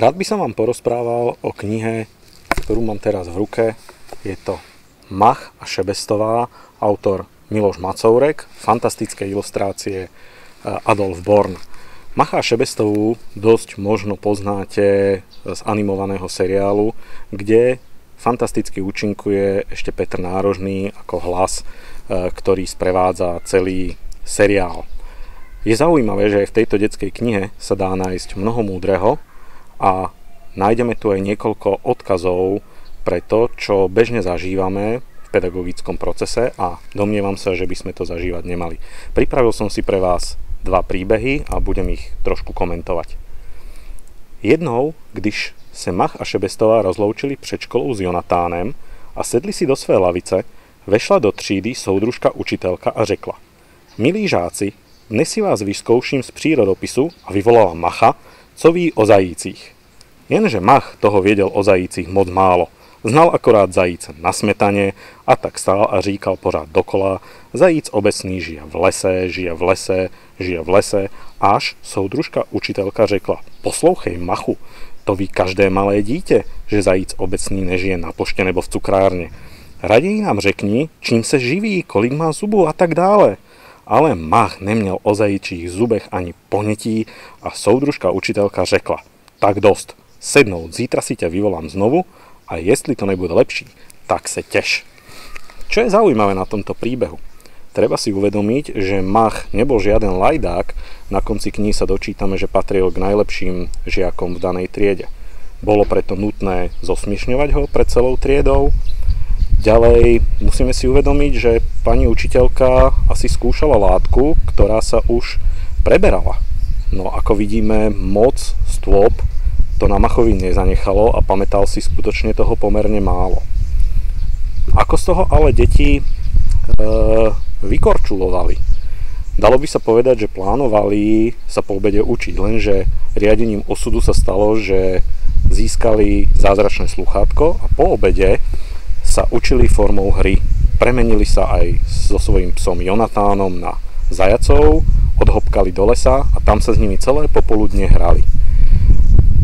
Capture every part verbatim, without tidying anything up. Rád by som vám porozprával o knihe, ktorú mám teraz v ruke. Je to Mach a Šebestová, autor Miloš Macourek, fantastické ilustrácie Adolf Born. Macha a Šebestovú dosť možno poznáte z animovaného seriálu, kde fantasticky účinkuje ešte Petr Nárožný ako hlas, ktorý sprevádza celý seriál. Je zaujímavé, že aj v tejto detskej knihe sa dá nájsť mnoho múdreho, a nájdeme tu aj niekoľko odkazov pre to, čo bežne zažívame v pedagogickom procese, a domnievam sa, že by sme to zažívať nemali. Pripravil som si pre vás dva príbehy a budem ich trošku komentovať. Jednou, když se Mach a Šebestová rozloučili před školou s Jonatánem a sedli si do své lavice, vešla do třídy soudružka učitelka a řekla: "Milí žáci, dnes si vás vyzkouším z přírodopisu", a vyvolala Macha, co ví o zajících. Jenže Mach toho věděl o zajících moc málo. Znal akorát zajíce na smetaně, a tak stál a říkal pořád dokola: "Zajíc obecný žije v lese, žije v lese, žije v lese", až soudružka učitelka řekla: "Poslouchej, Machu, to ví každé malé dítě, že zajíc obecný nežije na poště nebo v cukrárně. Raději nám řekni, čím se živí, kolik má zubů a tak dále." Ale Mach neměl o zajíčích zubech ani ponětí, a soudružka učitelka řekla: "Tak dost, sednout, zítra si tě vyvolám znovu, a jestli to nebude lepší, tak se těš." Čo je zaujímavé na tomto príbehu? Treba si uvedomiť, že Mach nebol žiaden lajdák. Na konci knihy sa dočítame, že patril k najlepším žiakom v danej triede. Bolo preto nutné zosmiešňovať ho pred celou triedou. Ďalej musíme si uvedomiť, že pani učiteľka asi skúšala látku, ktorá sa už preberala. No ako vidíme, moc stôp to na Machovi nezanechalo a pamätal si skutočne toho pomerne málo. Ako z toho ale deti e, vykorčulovali? Dalo by sa povedať, že plánovali sa po obede učiť, lenže riadením osudu sa stalo, že získali zázračné slúchátko a po obede sa učili formou hry. Premenili sa aj so svojím psom Jonatánom na zajacov, odhopkali do lesa a tam sa s nimi celé popoludne hrali.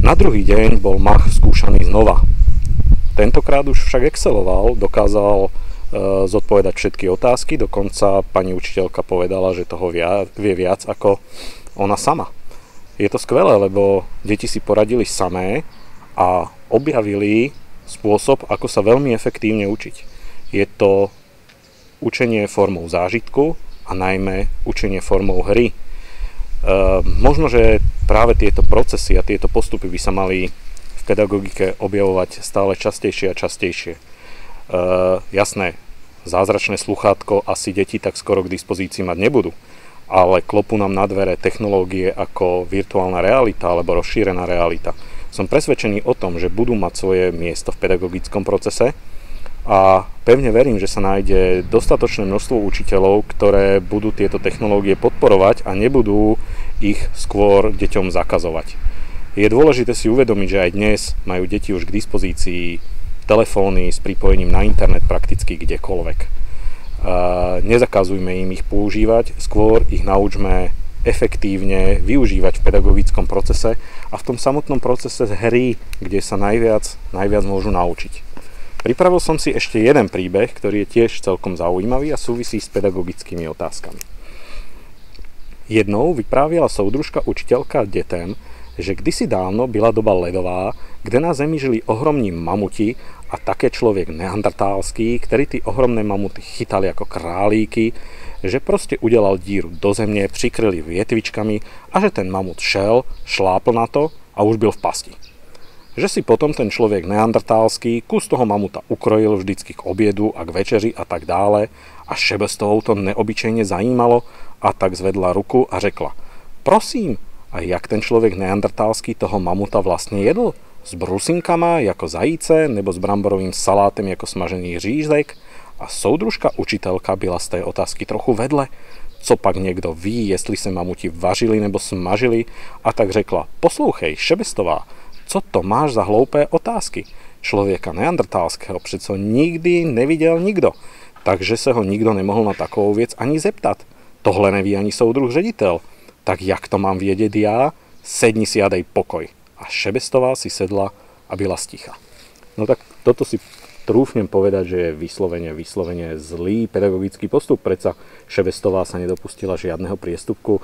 Na druhý deň bol Mach skúšaný znova. Tentokrát už však exceloval, dokázal e, zodpovedať všetky otázky, dokonca pani učiteľka povedala, že toho via, vie viac ako ona sama. Je to skvelé, lebo deti si poradili samé a objavili spôsob, ako sa veľmi efektívne učiť. Je to učenie formou zážitku a najmä učenie formou hry. E, možno, že práve tieto procesy a tieto postupy by sa mali v pedagogike objavovať stále častejšie a častejšie. E, jasné, zázračné sluchátko asi deti tak skoro k dispozícii mať nebudú, ale klopú nám na dvere technológie ako virtuálna realita alebo rozšírená realita. Som presvedčený o tom, že budú mať svoje miesto v pedagogickom procese, a pevne verím, že sa nájde dostatočné množstvo učiteľov, ktoré budú tieto technológie podporovať a nebudú ich skôr deťom zakazovať. Je dôležité si uvedomiť, že aj dnes majú deti už k dispozícii telefóny s pripojením na internet prakticky kdekoľvek. Nezakazujme im ich používať, skôr ich naučme efektívne využívať v pedagogickom procese a v tom samotnom procese hry, kde sa najviac, najviac môžu naučiť. Pripravil som si ešte jeden príbeh, ktorý je tiež celkom zaujímavý a súvisí s pedagogickými otázkami. Jednou vyprávila soudružka učiteľka detem, že kdysi dávno byla doba ledová, kde na Zemi žili ohromní mamuti a také človek neandertálský, ktorý ty ohromné mamuty chytali ako králíky, že proste udelal díru do země, přikryli větvičkami a že ten mamut šel, šlápl na to a už byl v pasti. Že si potom ten človek neandertálský kus toho mamuta ukrojil vždycky k obiedu a k večeri a tak dále, a Šebestovou to neobyčejne zajímalo, a tak zvedla ruku a řekla: "Prosím, a jak ten človek neandertálský toho mamuta vlastne jedl? S brusinkama jako zajíce, nebo s bramborovým salátem jako smažený řízek?" A soudružka učitelka byla z té otázky trochu vedle. Co pak někdo ví, jestli se mamuti vařili nebo smažili? A tak řekla: "Poslouchej, Šebestová, co to máš za hloupé otázky? Člověka neandertálského přece nikdy neviděl nikdo, takže se ho nikdo nemohl na takovou věc ani zeptat. Tohle neví ani soudruh ředitel. Tak jak to mám vědět já? Sedni si a dej pokoj." a Šebestová si sedla a byla sticha. No tak toto si trúfnem povedať, že je vyslovene, vyslovene zlý pedagogický postup. Predsa Šebestová sa nedopustila žiadneho priestupku,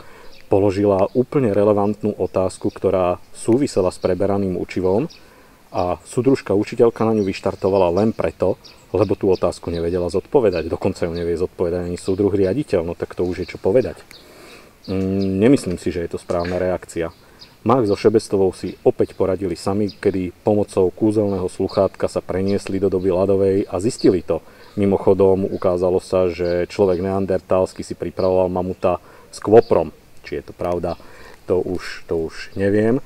položila úplne relevantnú otázku, ktorá súvisela s preberaným učivom a súdružka učiteľka na ňu vyštartovala len preto, lebo tú otázku nevedela zodpovedať. Dokonca ju nevie zodpovedať ani súdruh riaditeľ, no tak to už je čo povedať. Nemyslím si, že je to správna reakcia. Mach so Šebestovou si opäť poradili sami, kedy pomocou kúzelného sluchátka sa preniesli do doby ľadovej a zistili to. Mimochodom ukázalo sa, že človek neandertálsky si pripravoval mamuta s kvoprom. Či je to pravda, to už, to už neviem. E,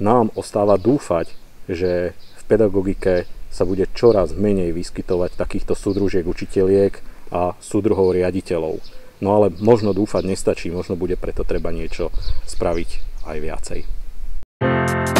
nám ostáva dúfať, že v pedagogike sa bude čoraz menej vyskytovať takýchto súdružiek učiteľiek a súdruhov riaditeľov. No ale možno dúfať nestačí, možno bude preto treba niečo spraviť aj viacej.